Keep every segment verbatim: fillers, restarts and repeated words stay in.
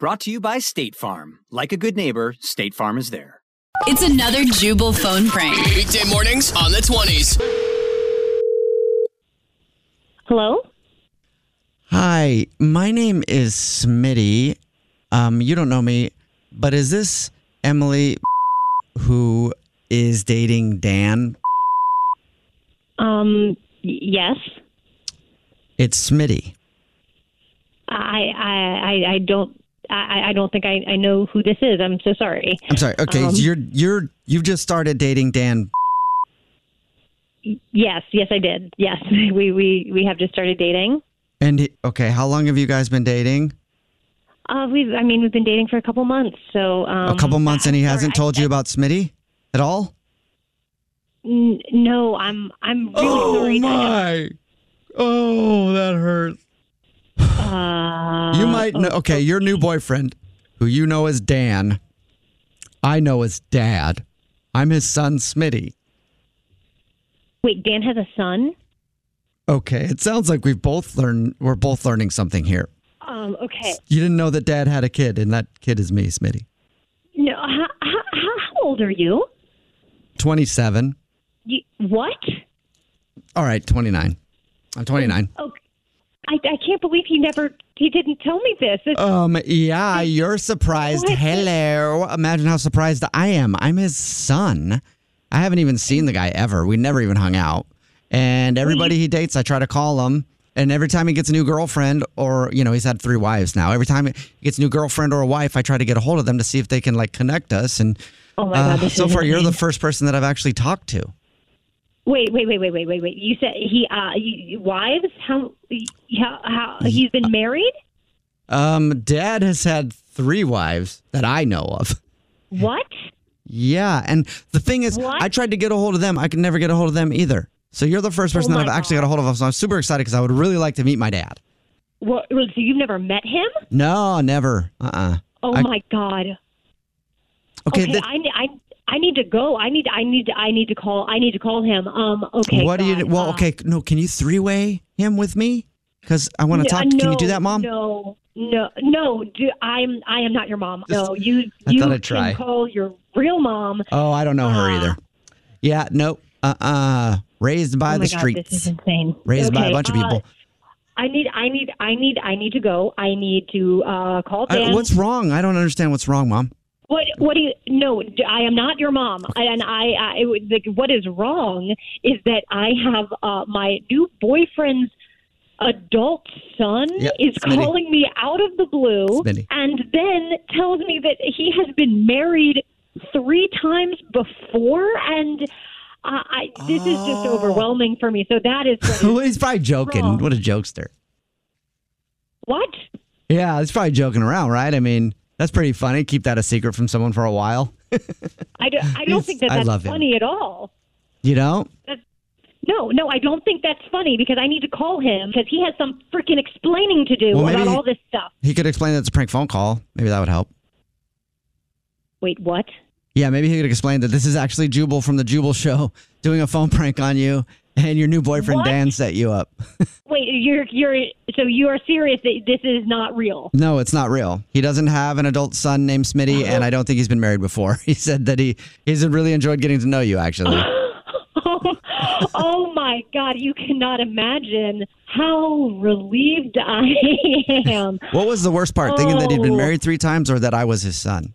Brought to you by State Farm. Like a good neighbor, State Farm is there. It's another Jubal phone prank. Weekday mornings on the twenties. Hello? Hi, my name is Smitty. Um, you don't know me, but is this Emily who is dating Dan? Um, yes. It's Smitty. I, I, I, I don't... I, I don't think I, I know who this is. I'm so sorry. I'm sorry. Okay, um, you're you're you've just started dating Dan. Yes, yes, I did. Yes, we we, we have just started dating. And he, okay, how long have you guys been dating? Uh, we've I mean we've been dating for a couple months. So um, a couple months, and he hasn't told I, you about Smitty at all. N- no, I'm I'm really oh sorry. Oh my! Oh, that hurts. Uh, you might know, okay, your new boyfriend, who you know as Dan, I know as Dad. I'm his son, Smitty. Wait, Dan has a son? Okay, it sounds like we've both learned, we're both learning something here. Um, okay. You didn't know that Dad had a kid, and that kid is me, Smitty. No, how, how, how old are you? twenty-seven. You, what? All right, twenty-nine. I'm twenty-nine. Okay. I, I can't believe he never, he didn't tell me this. It's, um, yeah, you're surprised. What? Hello. Imagine how surprised I am. I'm his son. I haven't even seen the guy ever. We never even hung out. And everybody he dates, I try to call him. And every time he gets a new girlfriend or, you know, he's had three wives now. Every time he gets a new girlfriend or a wife, I try to get a hold of them to see if they can, like, connect us. And oh my God, uh, so far, you're the first person that I've actually talked to. Wait, wait, wait, wait, wait, wait, wait. You said he, uh, you, wives? How, how, how, he's been married? Um, Dad has had three wives that I know of. What? Yeah. And the thing is, what? I tried to get a hold of them. I could never get a hold of them either. So you're the first person oh that I've actually God. got a hold of. So I'm super excited because I would really like to meet my dad. Well, so you've never met him? No, never. Uh-uh. Oh I, my God. Okay. okay that, I, I, I need to go. I need. I need. I need to call. I need to call him. Um. Okay. What God, do you? Well. Uh, okay. No. Can you three-way him with me? Because I want to talk. No, can you do that, Mom? No. No. No. Do, I'm. I am not your mom. Just, no. You. I you thought I'd try. Can call your real mom. Oh, I don't know uh, her either. Yeah. No. Uh. Uh. Raised by oh the God, streets. This is insane. Raised okay, by a bunch uh, of people. I need. I need. I need. I need to go. I need to uh, call Dan. I, what's wrong? I don't understand what's wrong, Mom. What? What do you? No, I am not your mom. Okay. And I, I it, like, what is wrong is that I have uh, my new boyfriend's adult son yep, is Smitty. calling me out of the blue, Smitty. and then tells me that he has been married three times before, and uh, I this oh. is just overwhelming for me. So that is. What is well, he's probably joking. Wrong. What a jokester! What? Yeah, he's probably joking around, right? I mean. That's pretty funny. Keep that a secret from someone for a while. I, do, I don't think that that's funny him. at all. You don't? That's, no, no, I don't think that's funny because I need to call him because he has some freaking explaining to do well, about all this stuff. He could explain that it's a prank phone call. Maybe that would help. Wait, what? Yeah, maybe he could explain that this is actually Jubal from the Jubal Show doing a phone prank on you, and your new boyfriend what? Dan set you up. Wait, you're you're so you are serious that this is not real? No, it's not real. He doesn't have an adult son named Smitty, oh. and I don't think he's been married before. He said that he he's really enjoyed getting to know you, actually. oh, oh my God, you cannot imagine how relieved I am. What was the worst part? Oh. Thinking that he'd been married three times, or that I was his son?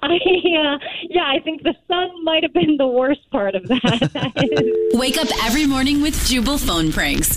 I, uh, yeah, I think the sun might have been the worst part of that. Wake up every morning with Jubal phone pranks.